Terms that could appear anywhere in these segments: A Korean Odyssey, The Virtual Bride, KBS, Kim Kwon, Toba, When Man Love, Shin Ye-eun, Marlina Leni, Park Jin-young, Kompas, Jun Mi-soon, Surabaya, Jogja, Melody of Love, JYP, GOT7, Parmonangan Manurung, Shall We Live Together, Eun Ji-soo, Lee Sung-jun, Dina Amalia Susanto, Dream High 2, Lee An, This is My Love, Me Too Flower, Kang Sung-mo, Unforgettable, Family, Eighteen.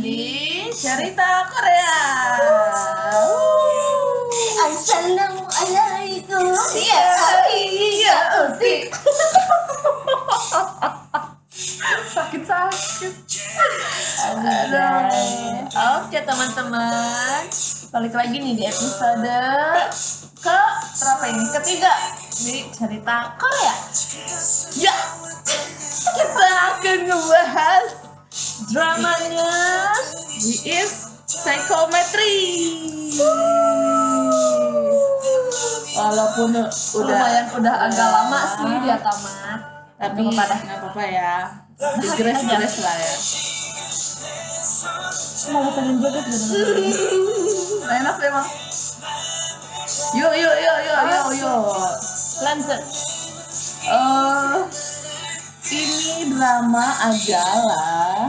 di Cerita Korea. Assalamualaikum. Sakit. Oke teman-teman, balik lagi nih di episode ketiga di Cerita Korea. Ya, kita akan ngebahas dramanya This is Psychometry. Walaupun udah agak lama sih dia tamat, tapi nggak apa-apa ya, digres lah ya. Mau bukain jodoh juga enak memang. Yo. Lanjut. Ini drama adalah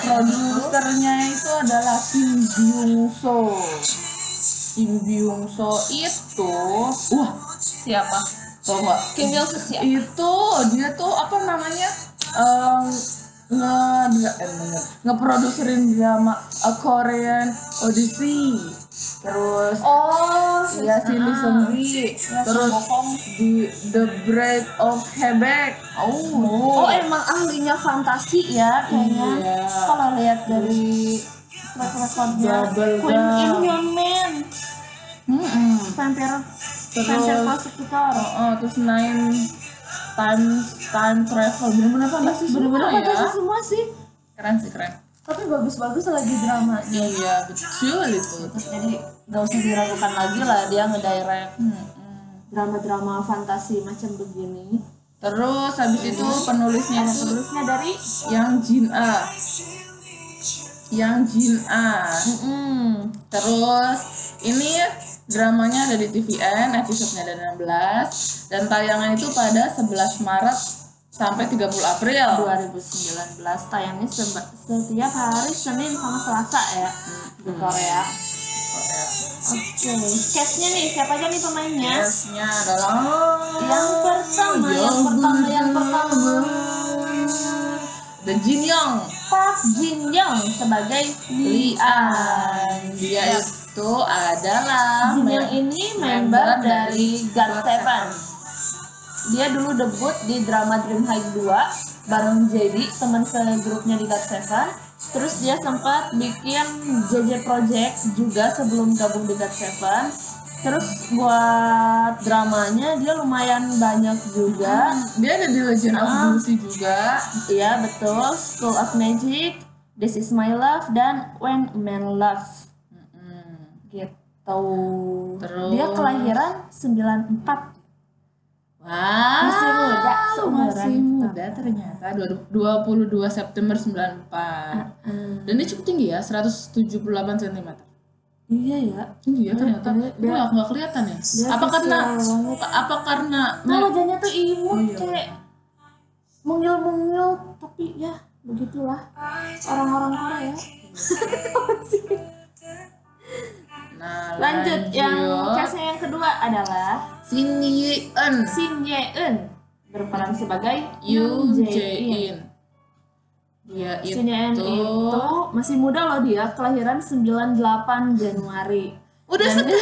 produsernya itu adalah Kim Byung-soo. Kim Byung-soo itu siapa? Tahu enggak? Kim Byung-soo siapa? Itu dia tuh apa namanya? ngeproduserin drama A Korean Odyssey. Terus sendiri terus di The Bride of Habaek. Emang ahlinya fantasi ya kayaknya. Kalau lihat dari track recordnya Queen in Your Mind. Terus Nine, time travel, bener-bener fantasi semua sih. Keren. Tapi bagus-bagus lagi dramanya. Iya betul itu. Terus jadi gak usah diragukan lagi lah dia ngedirect drama-drama fantasi macam begini. Terus habis itu penulisnya dari Yang Jin-ah. Terus ini dramanya ada di TVN, episodenya ada 16 dan tayangan itu pada 11 Maret sampai 30 April 2019. Tayangnya setiap hari Senin sama Selasa ya di Korea. Oke. Castnya nih siapa aja nih pemainnya? Castnya adalah yang pertama. Park Jin-young sebagai Lee An. Dia itu adalah member dari GOT7. Dia dulu debut di drama Dream High 2 bareng JB, teman segrupnya di GOT7. Terus dia sempat bikin JJ Project juga sebelum gabung di GOT7. Terus buat dramanya dia lumayan banyak juga. Dia ada di Legend of Mufi juga. Iya betul, School of Magic, This is My Love, dan When Man Love. Gitu. Terus dia kelahiran 94. Wah, masih muda ternyata. 22 September 94. Dan dia cukup tinggi ya, 178 cm. Iya ya, tinggi ya ternyata. Nggak kelihatan ya. Apa karena wajahnya tuh imut kayak mungil-mungil, tapi ya begitulah orang-orang Korea. Nah, lanjut yang castnya yang kedua adalah Shin Ye-eun. Berperan sebagai Yoo Jae-in. Ya, itu masih muda loh dia, kelahiran 98 Januari. Udah sekali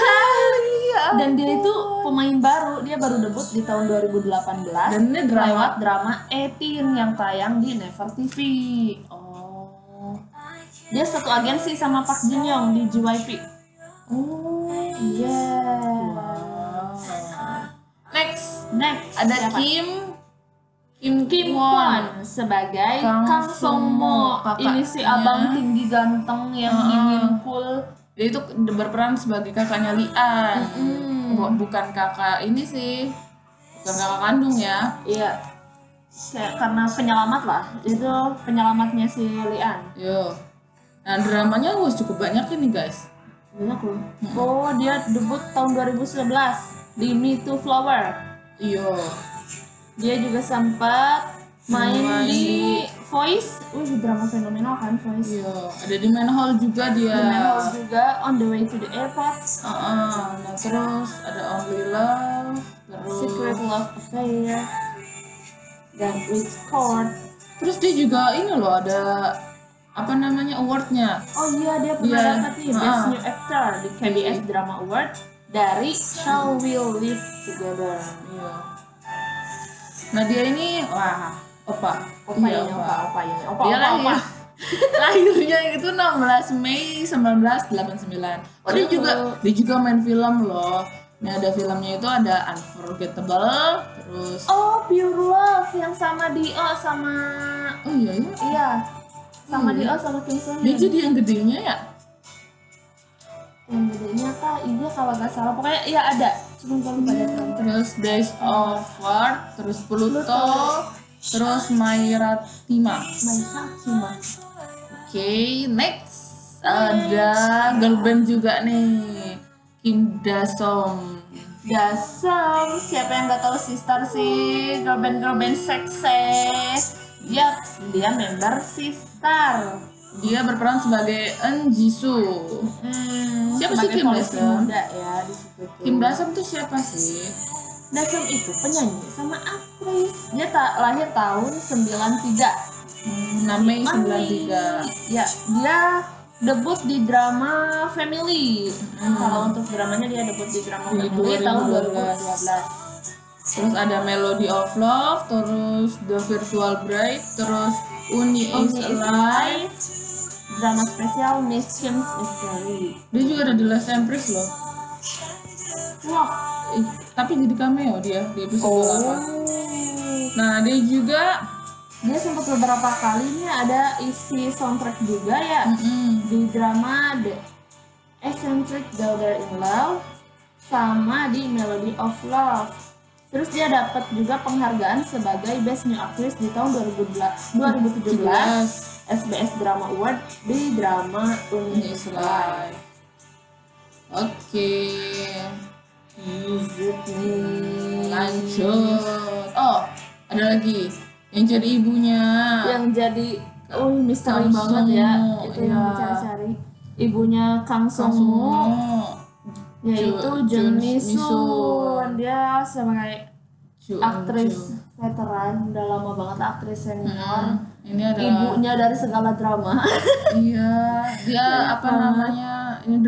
ya. Dan dia itu pemain baru, dia baru debut di tahun 2018. Dan ini drama Eighteen yang tayang di Never TV. Dia satu agensi sama Park Jin-young di JYP. Iya. Next ada Kim Kwon sebagai Kang Sung-mo. Ini si abang tinggi ganteng yang ingin cool. Dia itu berperan sebagai kakaknya Lee An. Bukan kakak ini sih, bukan kakak kandung ya. Iya. Kayak karena penyelamat lah. Itu penyelamatnya si Lee An. Yo. Nah dramanya cukup banyak ini guys. Banyak loh. Dia debut tahun 2011 di Me Too Flower. Iya. Dia juga sempat main di Voice. Drama fenomenal kan Voice. Iya, ada di Manhole juga dia. On the way to the airport. Terus ada Only Love, terus Secret Love Affair, dan With Court. Terus dia juga ini loh ada apa namanya awardnya. Oh iya, dia pernah dapat nih Best New Actor di KBS Drama Award dari Shall We Live Together. Iya. Nah dia ini wah opa. Dia lahir lahirnya itu 16 Mei 1989. Oh, dia juga main film loh. Nah ada filmnya itu ada Unforgettable, terus oh Pure Love yang sama D.O. sama D.O. sama Kang Sung-mo. Dia jadi yang gedenya ya? Yang gedenya kah? Iya kalau nggak salah, pokoknya iya ada. Cuma kalau pada tahun terus Days of War, terus Pluto, terus Mayratima. Oke, next ada girl band juga nih. Kim Da-som, siapa yang gak tahu sister sih, girl band sukses. Yap, dia member sister. Dia berperan sebagai Eun Ji-soo. Siapa sih Kim Da-som? Kim Da-som tuh siapa sih? Da-som itu penyanyi sama aktris. Dia lahir tahun 93. 6 Mei 93. Ya, dia debut di drama Family. Kalau untuk dramanya dia debut di drama Family tahun 2012. Terus ada Melody of Love, terus The Virtual Bride, terus Uni is Alive, drama spesial Miss Kim's Mystery. Dia juga ada di Last Empress loh. Wah, tapi jadi cameo dia di episode 8. Nah dia sempat beberapa kalinya ada isi soundtrack juga ya, di drama The Eccentric Daughter in Love sama di Melody of Love. Terus dia dapat juga penghargaan sebagai Best New Actress di tahun 2017 SBS Drama Award di drama Uni is Alive. Oke. Lanjut. Oh, ada lagi. Yang jadi ibunya, yang jadi misteri banget ya, itu yang dicari-cari. Ibunya Kang Sung-mo, yaitu Jun Mi-soon. Dia sebagai aktris veteran, udah lama banget aktris senior. Ini adalah ibunya dari segala drama. Iya, dia apa namanya? Ini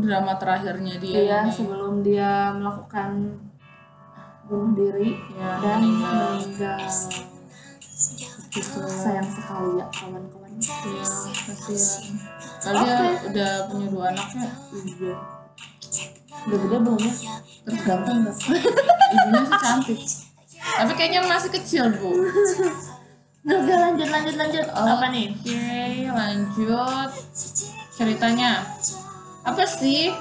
drama terakhirnya dia. Iya, sebelum dia melakukan bunuh diri dan meninggal. Gitu. Sayang sekali ya kawan-kawan. Iya, kasihan. Dia udah punya 2 anaknya. Iya. Udah gede belum ya? Terus ganteng gak? Ibunya sih cantik. Tapi kayaknya masih kecil, Bu. Udah lanjut. Apa nih? Oke, lanjut. Ceritanya apa sih?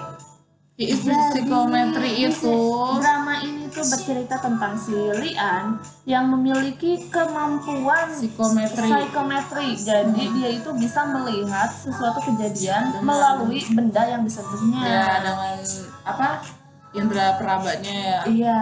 Psychometry itu drama ini tuh bercerita tentang si Lee An yang memiliki kemampuan Psychometry. Jadi dia itu bisa melihat sesuatu kejadian melalui benda yang disentuhnya. Ya, dengan apa? Indra perabanya ya. Iya.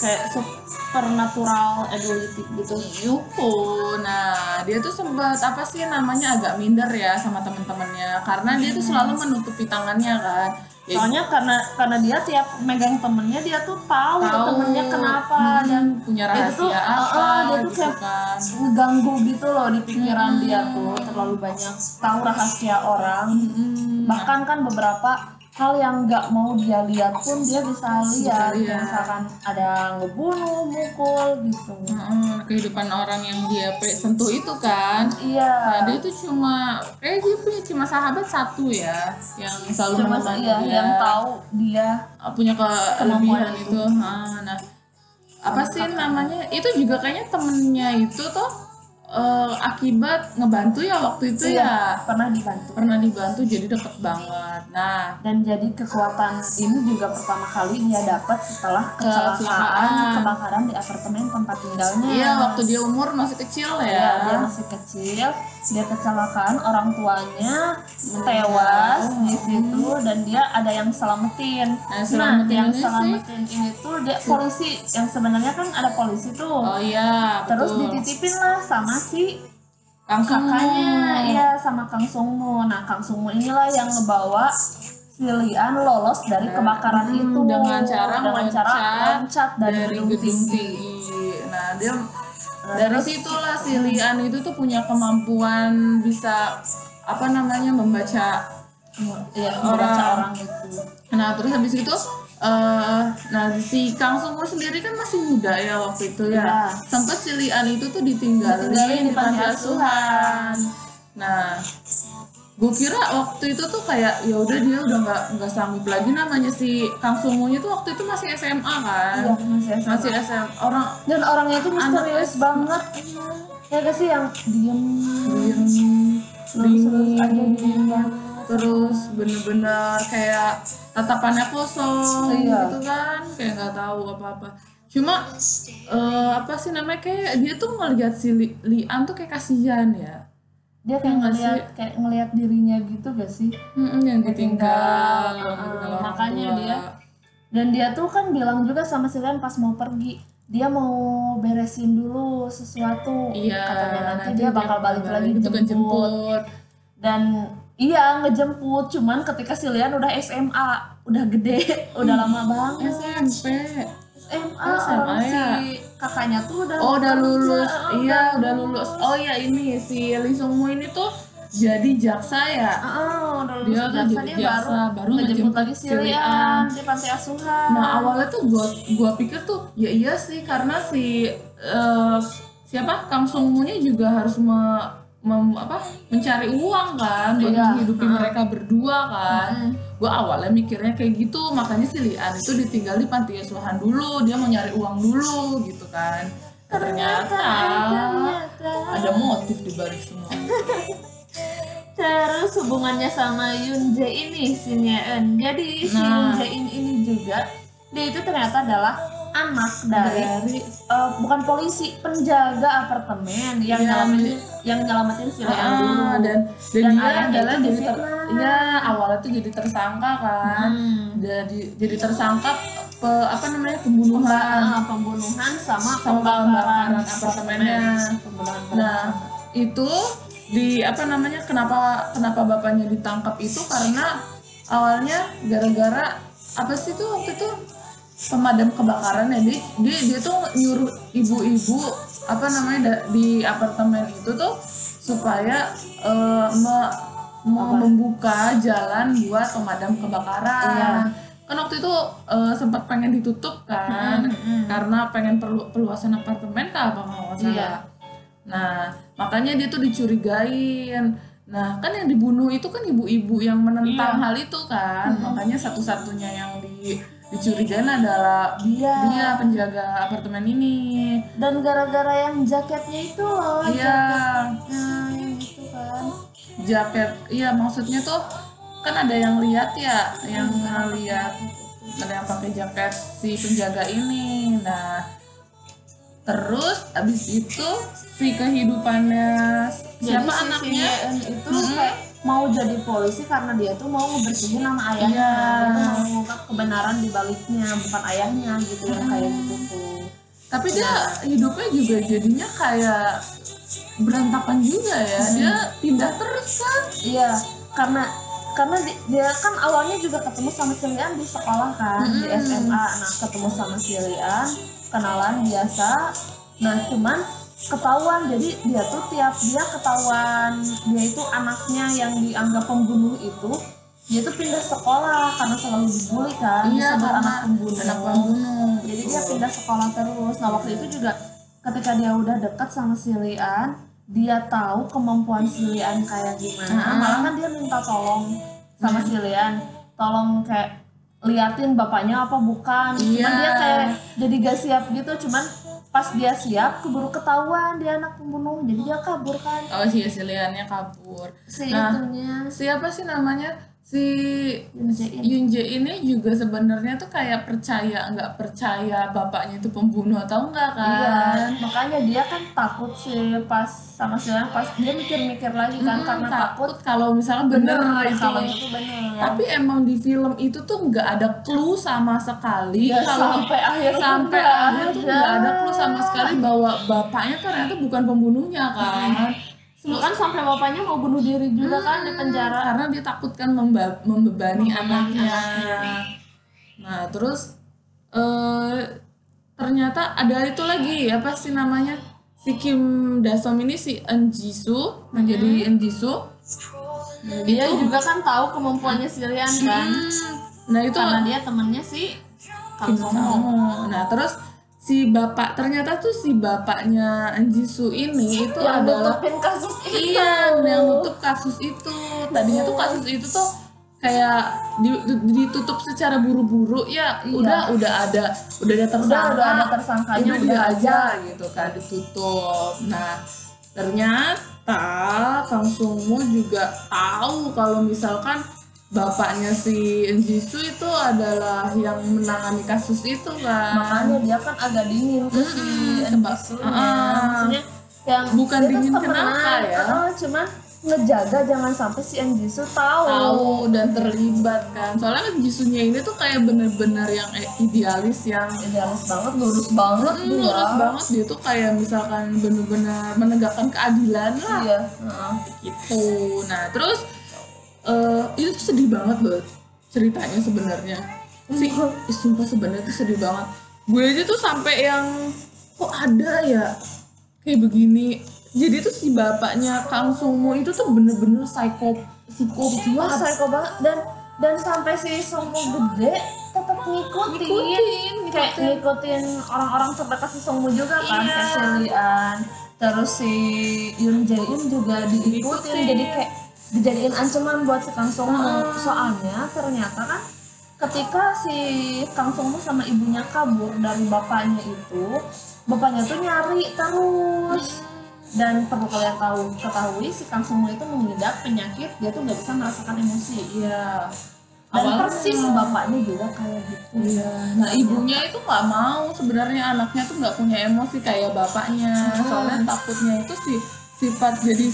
Kayak supernatural ability gitu. Yuhu. Nah dia tuh sempat apa sih namanya agak minder ya sama teman-temannya karena dia tuh selalu menutupi tangannya kan. Soalnya karena dia tiap megang temennya dia tuh tahu. Temennya kenapa dan punya rahasia itu tuh, dia tuh kayak mengganggu gitu loh di pikiran dia tuh terlalu banyak tahu rahasia orang. Bahkan kan beberapa hal yang nggak mau dia lihat pun dia bisa lihat, misalkan ada ngebunuh, mukul gitu. Kehidupan orang yang dia sentuh itu kan. Iya. Nah, dia itu cuma sahabat satu ya, yang selalu menemani dia, yang tahu dia punya kelebihan itu. Nah, apa sih namanya? Itu juga kayaknya temennya itu tuh. Akibat ngebantu ya waktu itu ya pernah dibantu jadi deket banget. Nah dan jadi kekuatan ini juga pertama kali dia dapat setelah kebakaran di apartemen tempat tinggalnya. Iya waktu dia umur masih kecil ya. Iya dia masih kecil, dia kecelakaan, orang tuanya tewas di situ dan dia ada yang selamatin. Yang selamatin ini tuh dia polisi, yang sebenarnya kan ada polisi tuh. Oh iya. Terus dititipin lah sama si kakaknya, sama Kang Sung-mo. Nah Kang Sung-mo inilah yang ngebawa si Lee An lolos dari kebakaran itu dengan cara loncat dari gedung tinggi. Nah dia Dari situlah si Lee An itu tuh punya kemampuan bisa apa namanya membaca orang gitu. Nah terus habis itu nah si Kang Sung-mo sendiri kan masih muda ya waktu itu ya. Sempat si Lee An itu tuh ditinggalin di panti asuhan. Nah gue kira waktu itu tuh kayak ya udah dia udah nggak sanggup lagi, namanya si Kang Sung-mo-nya tuh waktu itu masih SMA kan, iya, masih SMA orang, dan orangnya itu misterius banget ya gak sih, yang diem dingin aja, terus bener-bener kayak tatapannya kosong gitu kan, kayak nggak tahu apa-apa. Cuma apa sih namanya, kayak dia tuh ngeliat si Lee An tuh kayak kasihan ya, dia kayak ngelihat dirinya gitu gak sih, yang ditinggal, makanya dia, dan dia tuh kan bilang juga sama si Len pas mau pergi dia mau beresin dulu sesuatu, katanya nanti dia bakal balik lagi ngejemput, dan ngejemput, cuman ketika si Len udah SMA, udah gede, udah lama banget, SMA ya. Si kakaknya tuh udah lulus. Oh ya ini si Lee Sung-mo ini tuh jadi jaksa ya. Udah lulus. Dia tuh jadi jaksa, baru ngejemput lagi si Lee An di panti asuhan. Nah awalnya tuh gua pikir tuh ya iya sih, karena si siapa Kang Sung-mo nya juga harus mencari uang kan buat menghidupin mereka berdua kan. Gue awalnya mikirnya kayak gitu, makanya si Lee An itu ditinggal di panti asuhan dulu, dia mau nyari uang dulu gitu kan. Ternyata ada motif di balik semua. Terus hubungannya sama Yoon Jae-in ini, Shin Ye-eun. Jadi si Yoon Jae-in ini juga dia itu ternyata adalah anak dari bukan polisi, penjaga apartemen yang nyelamatin si Lee An dulu, dan dia adalah awalnya tuh jadi tersangka kan, jadi tersangka pembunuhan sama pembakaran apartemennya. Nah itu kenapa bapaknya ditangkap itu karena awalnya gara-gara apa sih tuh waktu itu pemadam kebakaran ya, dia tuh nyuruh ibu-ibu di apartemen itu tuh supaya membuka jalan buat pemadam kebakaran. Kan waktu itu sempat pengen ditutup kan, karena pengen perluasan apartemen kan apa-apa. Nah makanya dia tuh dicurigain. Nah kan yang dibunuh itu kan ibu-ibu yang menentang hal itu kan, makanya satu-satunya yang dicurigain adalah dia penjaga apartemen ini, dan gara-gara yang jaketnya itu loh, gitu kan, jaket maksudnya tuh kan ada yang lihat ya, yang ngelihat ada yang pakai jaket si penjaga ini. Nah terus abis itu si kehidupannya siapa si anaknya itu kayak mau jadi polisi karena dia tuh mau ngebersihin nama ayahnya, mau mengungkap kebenaran di baliknya, bukan ayahnya gitu yang kayak gitu tuh. Tapi dia hidupnya juga jadinya kayak berantakan juga ya, dia pindah terus kan. Iya, karena dia kan awalnya juga ketemu sama si Lee An di sekolah kan, di SMA. Nah ketemu sama si Lee An, kenalan biasa. Nah cuman ketahuan, jadi dia tuh tiap dia ketahuan dia itu anaknya yang dianggap pembunuh itu, dia tuh pindah sekolah karena selalu dibully kan, disebut anak pembunuh. Jadi dia pindah sekolah terus. Nah waktu itu juga ketika dia udah dekat sama si Lee An, dia tahu kemampuan si Lee An kayak gimana, malah kan dia minta tolong sama si Lee An, tolong kayak liatin bapaknya apa bukan. Cuman dia kayak jadi gak siap gitu, cuman pas dia siap keburu ketahuan dia anak pembunuh, jadi dia kabur kan. Oh iya, si Lee An-nya kabur. Siapa sih namanya, si Yoon Jae-in ini juga sebenarnya tuh kayak percaya nggak percaya bapaknya itu pembunuh atau enggak kan. Iya, makanya dia kan takut sih pas sama si Lee An, pas dia mikir-mikir lagi kan, karena takut kalau misalnya bener. Tapi emang di film itu tuh nggak ada clue sama sekali ya, kalau sampai akhir tuh nggak ada clue sama sekali bahwa bapaknya ternyata bukan pembunuhnya kan. Kan sampai bapaknya mau bunuh diri juga kan di penjara, karena dia takut kan membebani anaknya. Nah terus ternyata ada itu lagi, apa sih namanya, si Kim Da-som ini si Eun Ji-soo, jadi Eun Ji-soo. Nah, dia juga kan tahu kemampuannya si Lee An kan. Nah itu karena dia temennya si Kang Sung-mo. Nah terus si bapak, ternyata tuh si bapaknya Eun Ji-soo ini itu yang adalah kasus itu. Iya, yang nutup kasus itu. Tadinya tuh kasus itu tuh kayak ditutup secara buru-buru ya. Iya. udah ada tersangkanya, udah aja gitu kan ditutup. Nah ternyata Kang Sung-mo juga tahu kalau misalkan bapaknya si Eun Ji-soo itu adalah yang menangani kasus itu kan, makanya dia kan agak dingin ke si Eun Ji-soo-nya. Maksudnya yang bukan dingin kenapa ya, cuman ngejaga jangan sampai si Eun Ji-soo tahu dan terlibat kan. Soalnya Eun Ji-soo-nya ini tuh kayak bener-bener yang idealis, yang idealis banget, lurus banget dia tuh kayak misalkan bener-bener menegakkan keadilan lah. Iya, gitu. Nah terus itu tuh sedih banget loh ceritanya sebenarnya. Sumpah sebenarnya tuh sedih banget. Gue aja tuh sampai yang kok ada ya kayak begini. Jadi tuh si bapaknya Kang Sung-mo itu tuh bener-bener psycho banget, dan sampai si Sung-mo gede tetap ngikutin orang-orang terdekat si Sung-mo juga kan, Lee An, terus si Yoon Jae-in juga diikutin, jadi kayak dijadiin ancaman buat si Kang Sung-mo. Soalnya ternyata kan ketika si Kang Sung-mo sama ibunya kabur dari bapaknya itu, bapaknya tuh nyari terus. Dan perlu kalian ketahui si Kang Sung-mo itu mengidap penyakit dia tuh nggak bisa merasakan emosi. Iya. Dan persis bapaknya juga kayak gitu. Iya. Nah ibunya itu nggak mau sebenarnya anaknya tuh nggak punya emosi kayak bapaknya. Soalnya takutnya itu sifat jadi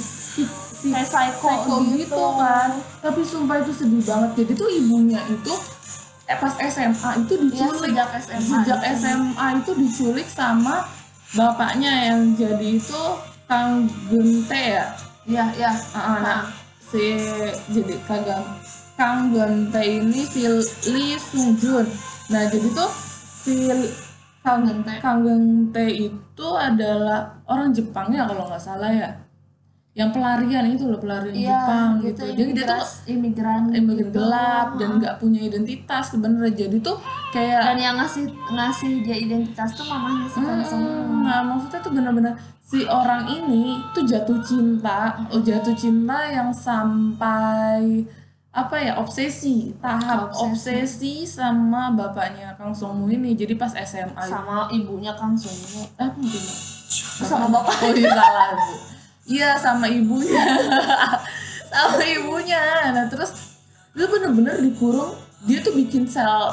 kayak psycho gitu kan. Tapi sumpah itu sedih banget. Jadi tuh ibunya itu pas SMA itu diculik. Ya, sejak SMA itu diculik sama bapaknya yang jadi itu Kang Geunte ya? Iya. Kang Geunte ini si Lee Sung-jun. Nah, jadi tuh si Kang Geunte itu adalah orang Jepang ya kalau nggak salah ya. Yang pelarian itu loh, Jepang gitu. Jadi dia tuh imigran gelap dan nggak punya identitas sebenarnya. Jadi tuh kayak, dan yang ngasih dia identitas tuh mamanya si Kang Sung-mo. Nah, maksudnya tuh benar-benar si orang ini tuh jatuh cinta yang sampai obsesi sama bapaknya Kang Sung-mo ini. Jadi pas SMA sama ibunya Kang Sung-mo. Sama bapak. Oh iya, salah. Iya, sama ibunya. Nah terus dia bener-bener dikurung. Dia tuh bikin sel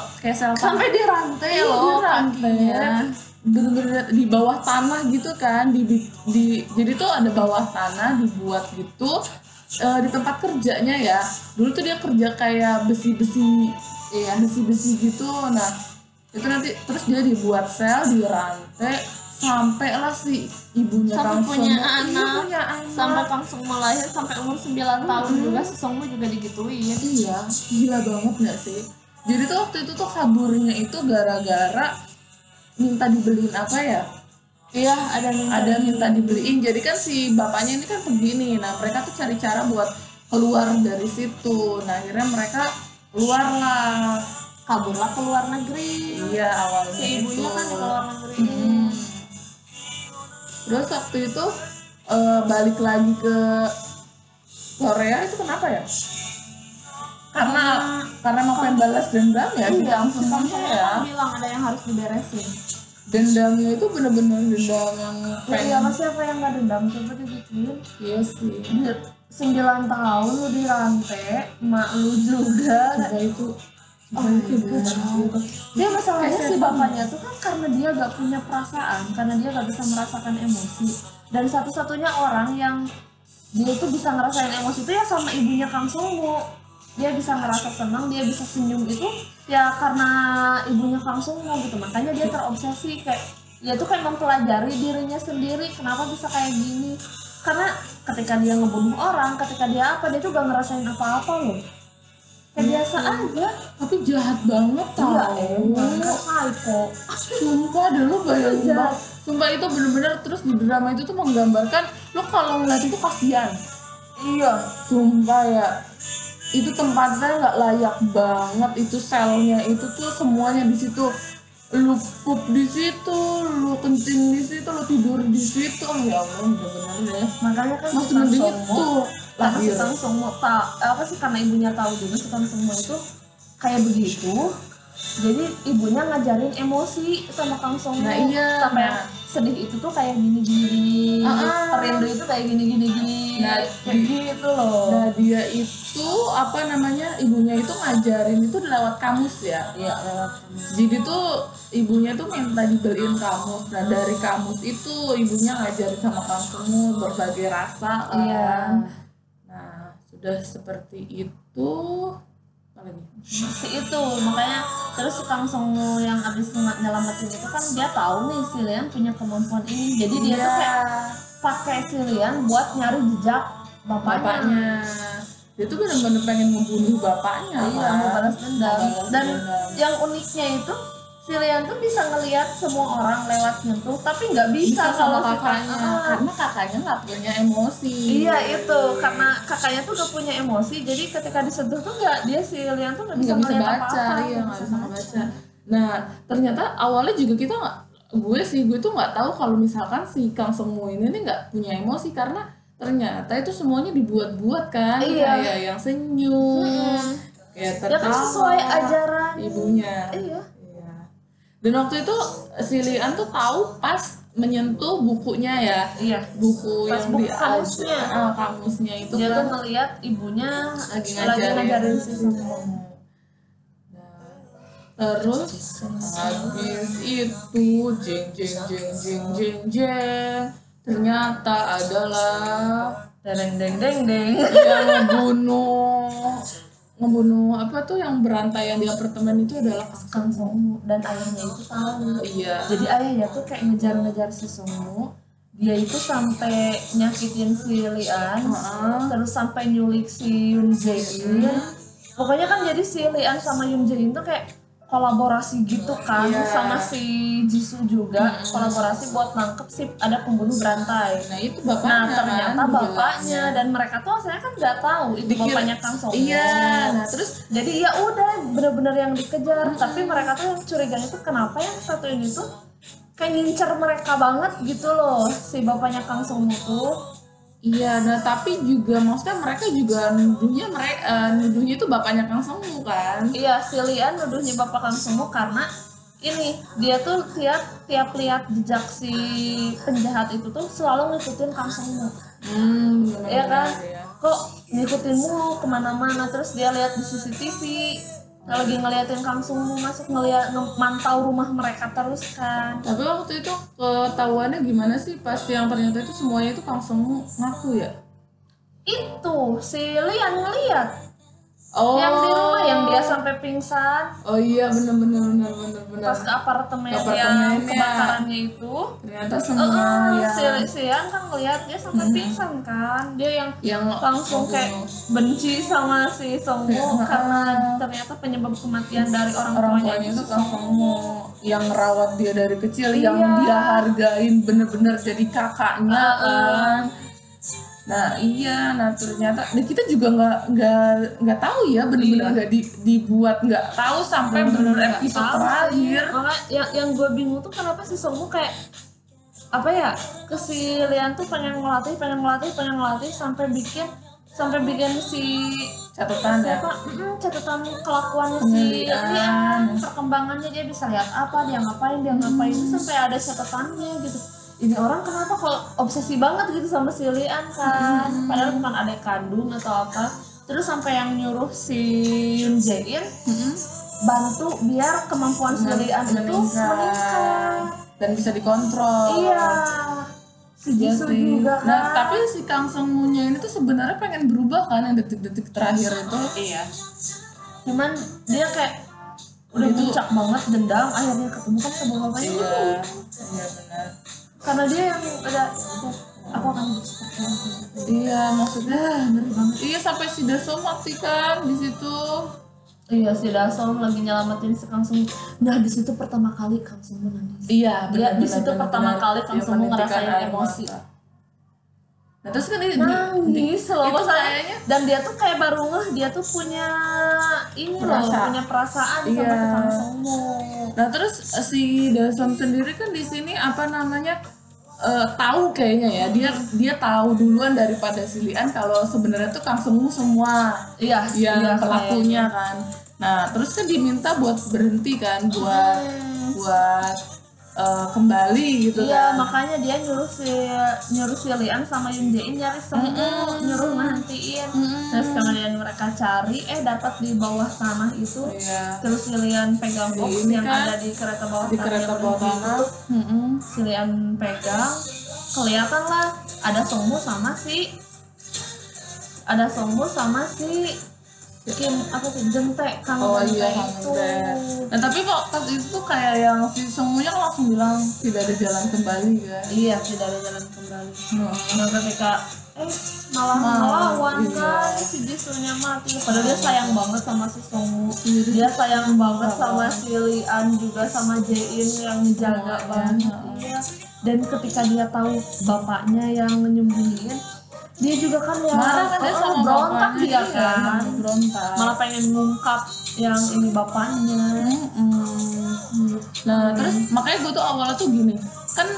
sampai di rantai loh, kakinya bener-bener di bawah tanah gitu kan. Jadi tuh ada bawah tanah dibuat gitu di tempat kerjanya ya. Dulu tuh dia kerja kayak besi-besi gitu. Nah itu nanti terus dia dibuat sel di rantai. Sampailah si ibunya Kang Sung-mo punya anak. Sampai Kang Sung-mo lahir sampai umur 9 tahun juga si Sung-mo juga digituin. Iya, gila banget gak sih? Jadi tuh waktu itu tuh kaburnya itu gara-gara minta dibeliin apa ya? Iya, ada minta dibeliin. Jadi kan si bapaknya ini kan begini. Nah, mereka tuh cari cara buat keluar dari situ. Nah, akhirnya mereka kaburlah ke luar negeri. Iya, awalnya si ibunya kan ke luar negeri. Terus waktu itu balik lagi ke Korea itu kenapa ya? Karena mau pengen balas dendam ya? Iya, langsung ya. Bilang ada yang harus diberesin. Dendamnya itu bener-bener dendam yang pengen. Iya, masih apa yang gak dendam? Coba dibikin. Iya sih. 9 tahun lu di rantai, emak lu juga. Coba itu. Dia masalahnya si bapaknya tuh kan karena dia gak punya perasaan, karena dia gak bisa merasakan emosi, dan satu-satunya orang yang dia tuh bisa ngerasain emosi itu ya sama ibunya Kang Sung-mo. Dia bisa ngerasa senang, dia bisa senyum itu ya karena ibunya Kang Sung-mo gitu. Makanya dia terobsesi kayak, dia tuh kayak mempelajari dirinya sendiri kenapa bisa kayak gini. Karena ketika dia ngebunuh orang, ketika dia dia tuh gak ngerasain apa-apa loh, biasa aja, tapi jahat banget tau. Iya, emang psycho. Sumpah dulu bayangin banget Sumpah itu bener-bener terus di drama itu tuh menggambarkan lo kalau ngeliat itu kasihan. Iya, sumpah ya. Itu tempatnya nggak layak banget, itu selnya itu tuh semuanya di situ. Lu pup di situ, lu kencing di situ, lu tidur di situ. Ya Allah, bener-bener ya. Makanya kan Mas Kang Sung-mo, karena si Kang Sung-mo apa sih, karena ibunya tahu juga si Kang Sung-mo itu kayak begitu. Jadi ibunya ngajarin emosi sama Kang Sung-mo. Nah, iya. Sampai yang sedih itu tuh kayak gini-gini, perindu itu kayak gini-gini. Nah, kayak gitu loh. Nah, dia itu apa namanya, ibunya itu ngajarin itu lewat kamus ya. Iya, lewat kamus. Jadi tuh ibunya tuh minta dibeliin kamus. Nah, dari kamus itu ibunya ngajarin sama Kang Sung-mo berbagai rasa. Iya. Nah, sudah seperti itu. Si itu makanya terus si Kang Sung-mo yang abis nyelamatin itu kan dia tahu nih si Lee An punya kemampuan ini, jadi dia tuh kayak pakai si Lee An buat nyari jejak bapaknya. Dia tuh benar-benar pengen membunuh bapaknya. Iya, mau balas dendam. Dan yang uniknya itu si Lee An tuh bisa ngelihat semua orang lewat nyentuh, tapi nggak bisa sama kakaknya, karena kakaknya nggak punya emosi. Iya itu, karena kakaknya tuh nggak punya emosi, jadi ketika disentuh tuh nggak, dia si Lee An tuh nggak bisa ngelihat apa-apa. Iya, nggak bisa baca. Nah ternyata awalnya juga kita nggak, gue tuh nggak tahu kalau misalkan si Kang Sung-mo ini nggak punya emosi, karena ternyata itu semuanya dibuat-buat kan, kayak yang senyum, kayak tertawa. Ya kan sesuai ajaran ibunya. Iya. Dan waktu itu si Lee An tuh tahu pas menyentuh bukunya ya, buku pas yang buku kamusnya, kamusnya itu dia kan tuh melihat ibunya lagi ngajarin si Sung-mo. Terus habis itu jeng, ternyata adalah deng yang membunuh apa tuh yang berantai yang di apartemen itu adalah Kang Sung-mo, dan ayahnya itu tahu. Iya. Jadi ayahnya tuh kayak ngejar-ngejar si Sung-mo. Dia itu sampai nyakitin si Lee An, terus sampai nyulik si Eun Ji-soo. Pokoknya kan jadi si Lee An sama Eun Ji-soo tuh kayak kolaborasi gitu kan, sama si Jisoo juga kolaborasi buat nangkep si ada pembunuh berantai. Nah itu bapaknya. Nah ternyata kan, bapaknya jelasnya. Dan mereka tuh saya kan nggak tahu itu bapaknya Kang Sung-mo. Iya. Nah terus jadi ya udah benar-benar yang dikejar, tapi mereka tuh yang curiganya tuh kenapa yang satu ini tuh kayak ngincer mereka banget gitu loh, si bapaknya Kang Sung-mo tuh. Iya, nah tapi juga maksudnya mereka juga nuduhnya nuduhnya itu bapaknya Kang Sung-mo kan? Iya, si Lee An nuduhnya bapak Kang Sung-mo karena ini dia tuh tiap lihat jejak si penjahat itu tuh selalu ngikutin Kang Sung-mo. Iya kan? Ya. Kok ngikutin mulu kemana-mana, terus dia lihat di CCTV lagi ngeliatin Kang Sung-mo masuk mantau rumah mereka terus kan. Tapi waktu itu ketahuannya gimana sih pas yang ternyata itu semuanya itu Kang Sung-mo ngaku ya? Itu si Lee An ngeliat yang di rumah yang dia sampai pingsan. Oh iya benar. Pas ke apartemen yang kebakarannya itu ternyata semua si An kan ngeliat dia sampai pingsan kan. Dia yang langsung kayak benci sama si Sung-mo karena ternyata penyebab kematian dari orang tuanya itu Kang Sung-mo yang rawat dia dari kecil, yang dia hargain bener-bener jadi kakaknya kan. Nah iya, nah ternyata kita juga nggak tahu ya, benar-benar nggak dibuat nggak tahu sampai benar-benar episode terakhir. Makanya yang gue bingung tuh kenapa si Sung-mo kayak apa ya, kesilian tuh pengen ngelatih sampai bikin si catatan ya, catatan kelakuannya si Lee An, perkembangannya dia bisa lihat apa, dia ngapain itu sampai ada catatannya gitu. Ini orang kenapa kalau obsesi banget gitu sama si Lee An kan, padahal bukan adik kandung atau apa. Terus sampai yang nyuruh si Yoon Jae-in bantu biar kemampuan si Lee An itu meningkat dan bisa dikontrol. Iya, si Jisoo juga kan. Nah tapi si Kang Sung-mo ini tuh sebenarnya pengen berubah kan yang detik-detik terakhir itu. Iya, cuman dia kayak udah puncak banget dendam, akhirnya ketemu kan sama bapaknya. Iya benar, karena dia yang ada aku akan bersepakat. Iya maksudnya bener banget. Iya sampai si Da-som mati kan di situ. Iya si Da-som lagi nyelamatin si Kang Sung. Nah di situ pertama kali Kang Sung menangis. Iya, benar. Di situ pertama kali Kang Sung ngerasain emosi. Nah, terus kan ini nangis loh sayangnya. Dan dia tuh kayak baru ngeh dia tuh punya ini loh, punya perasaan iya. sama si Kang Sung-mo. Nah, terus si Da-som sendiri kan di sini apa namanya? Tahu kayaknya ya. Dia tahu duluan daripada si Lee An kalau sebenarnya tuh Kang Sung-mo semua iya, yang iya, pelakunya kan. Nah, terus kan diminta buat berhenti kan buat kembali gitu iya, kan. Iya, makanya dia nyuruh si Lee An sama Yoon Jae-in nyari sembuh, nyuruh ngehentiin. Terus kemudian mereka cari, dapat di bawah tanah itu. Iya. Terus si Lee An pegang box yang kan, ada di kereta bawah tanah. Di kereta bawah tanah. Si Lee An pegang, kelihatan lah ada Sung-mo sama si Kim apa sih jentek kalau iya, itu. Nah tapi kok pas itu kayak yang si Sung-mo langsung bilang tidak ada jalan kembali kan? Iya tidak ada jalan kembali. Nah ketika malah melawan kan si Ji-soo-nya mati. Padahal dia sayang banget sama si Sung-mo. Dia sayang banget sama si Lee An juga sama Jae-in yang menjaga banget. Iya. Dan ketika dia tahu bapaknya yang menyembunyiin. Dia juga kan ya berontak dia kan berontak malah pengen ngungkap yang ini bapaknya nah terus makanya gue tuh awalnya tuh gini kan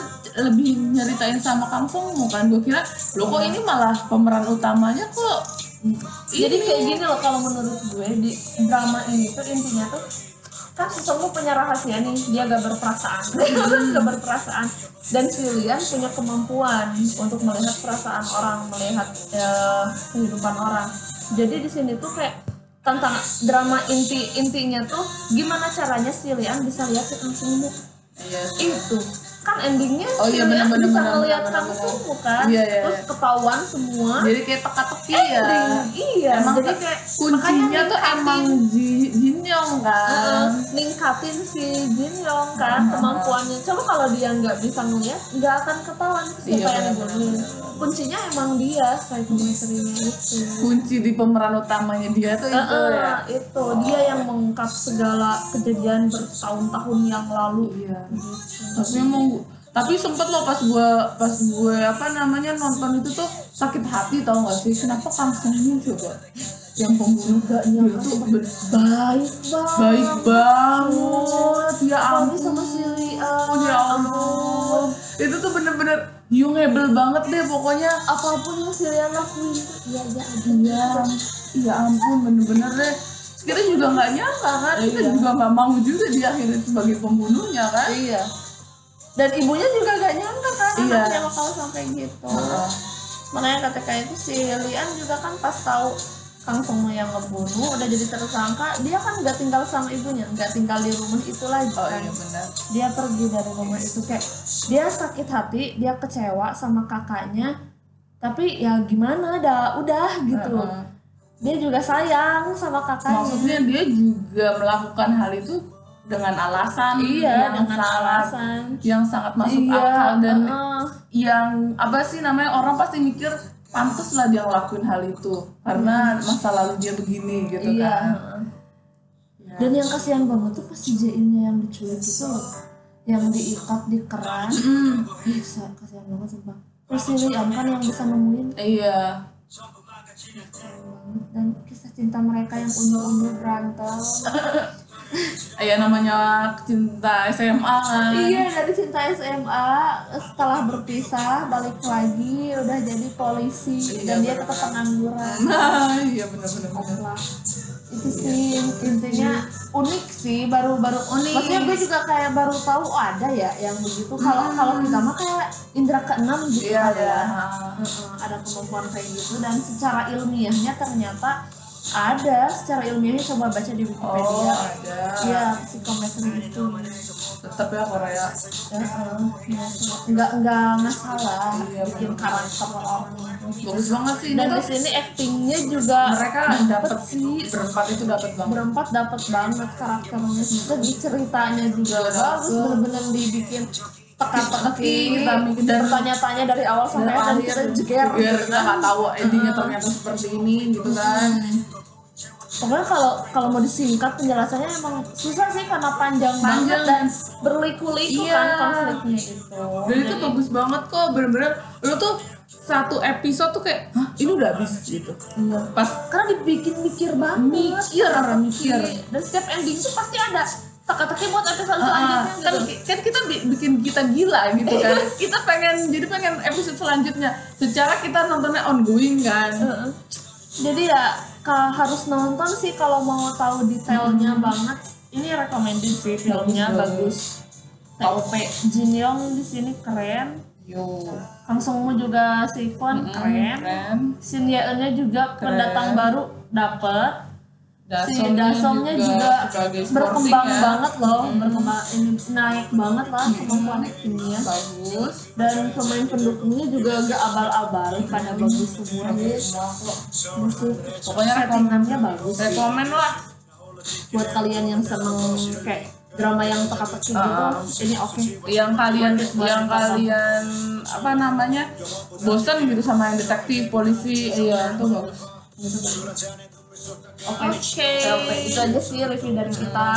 lebih nyeritain sama Kang Sung-mo kan gue kira lo kok ini malah pemeran utamanya kok jadi kayak gini loh kalau menurut gue di drama ini tuh intinya tuh kan si Sung-mo punya rahasia nih, dia gak berperasaan dan si Lee An punya kemampuan untuk melihat perasaan orang, melihat kehidupan orang. Jadi di sini tuh kayak tentang drama intinya tuh gimana caranya si Lee An bisa lihat si Kang Sung-mo itu kan endingnya si Lee An bisa ngelihat Kang Sung-mo kan terus ketahuan semua jadi kayak teka-teki ya emang jadi kayak kuncinya tuh emang Jin-young kan ningkatin si Jin-young kan kemampuannya coba kalau dia nggak bisa ngelihat nggak akan ketahuan siapa yang ngelihat kuncinya emang dia psychometry-nya itu kunci di pemeran utamanya dia tuh itu dia yang mengungkap segala kejadian bertahun-tahun yang lalu tapi emang tapi sempet loh pas gue apa namanya nonton itu tuh sakit hati tau gak sih kenapa Kang Sung-mo juga yang pembunuh dia tuh baik banget ya ampun sama si Lee An ya ampun itu tuh bener-bener Yung hebel banget deh pokoknya apapun yang si Lee An lakuin ya ampun bener-bener deh kita juga nggak nyangka kan kita juga nggak mau juga dia akhirnya sebagai pembunuhnya kan dan ibunya juga gak nyangka kan anaknya bakal sampai gitu makanya ketika itu si Lee An juga kan pas tahu Kang Sung-mo yang ngebunuh udah jadi tersangka dia kan gak tinggal sama ibunya gak tinggal di rumah itu lagi kan dia pergi dari rumah itu kayak dia sakit hati dia kecewa sama kakaknya tapi ya gimana udah gitu dia juga sayang sama kakaknya maksudnya dia juga melakukan hal itu dengan alasan yang sangat masuk akal dan yang apa sih namanya orang pasti mikir pantas lah dia ngelakuin hal itu karena masa lalu dia begini gitu kan dan yang kasihan banget tuh pas si Jae-innya yang diculik itu loh yang diikat di keran bisa kasihan banget sumpah terus si Lee An kan yang bisa nemuin dan kisah cinta mereka yang undur-undur berantem ya namanya cinta SMA kan dari cinta SMA setelah berpisah balik lagi udah jadi polisi dan dia tetap pengangguran bener-bener itu sih intinya unik sih baru unik maksudnya gue juga kayak baru tahu ada ya yang begitu kalau kita mah kayak indra keenam gitu ada kemampuan kayak gitu dan secara ilmiahnya ternyata ada, secara ilmiahnya coba baca di Wikipedia. Ada. Iya, psikometri itu. Tetap ya Korea. Enggak masalah. Bikin karakter orang. Bagus banget sih. Dan di sini aktingnya juga mereka dapat sih. Berempat itu dapat banget. Berempat dapat banget karakternya. Segi ceritanya juga bagus. Bener-bener dibikin teka-teki dan tanya-tanya dari awal sampai akhir kita jeger kita nggak tahu endingnya ternyata seperti ini gitu kan Pokoknya kalau mau disingkat penjelasannya emang susah sih karena panjang banget dan berliku-liku iya. Kan konfliknya itu. Dan itu bagus banget kok, bener-bener lu tuh satu episode tuh kayak, hah ini udah habis gitu. Iya. Pas karena dibikin-mikir banget. Mikir. Dan setiap ending tuh pasti ada teka-teki buat episode selanjutnya gitu. Kan kita bikin kita gila gitu kan. Kita pengen episode selanjutnya. Secara kita nontonnya ongoing kan. Jadi ya harus nonton sih kalau mau tahu detailnya banget. Ini recommended sih filmnya bagus. T.O.P. Jin Young di sini keren. Kang Sung-mo juga si Kwon keren. Shin Ye-eunnya juga keren. Pendatang baru dapet. Si Da-somnya juga berkembang banget loh, naik banget lah kemampuan aktingnya. Bagus. Dan pemain pendukungnya juga gak abal-abal, pada bagus semua. Pokoknya settingannya bagus. Rekomen lah buat kalian yang seneng kayak drama yang teka-teki gitu, ini oke. Yang kalian apa namanya bosan gitu sama yang detektif polisi, iya itu bagus. Okay. Itu aja sih review dari kita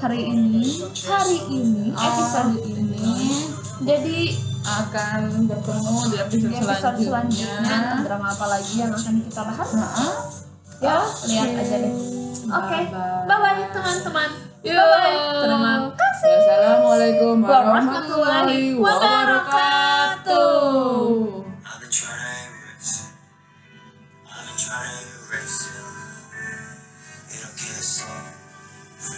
hari ini episode ini. Jadi akan bertemu di episode selanjutnya tentang drama apa lagi yang akan kita bahas. Ya, lihat aja deh. Okay. Bye-bye teman-teman. Bye-bye. Terima kasih. Wassalamualaikum warahmatullahi wabarakatuh.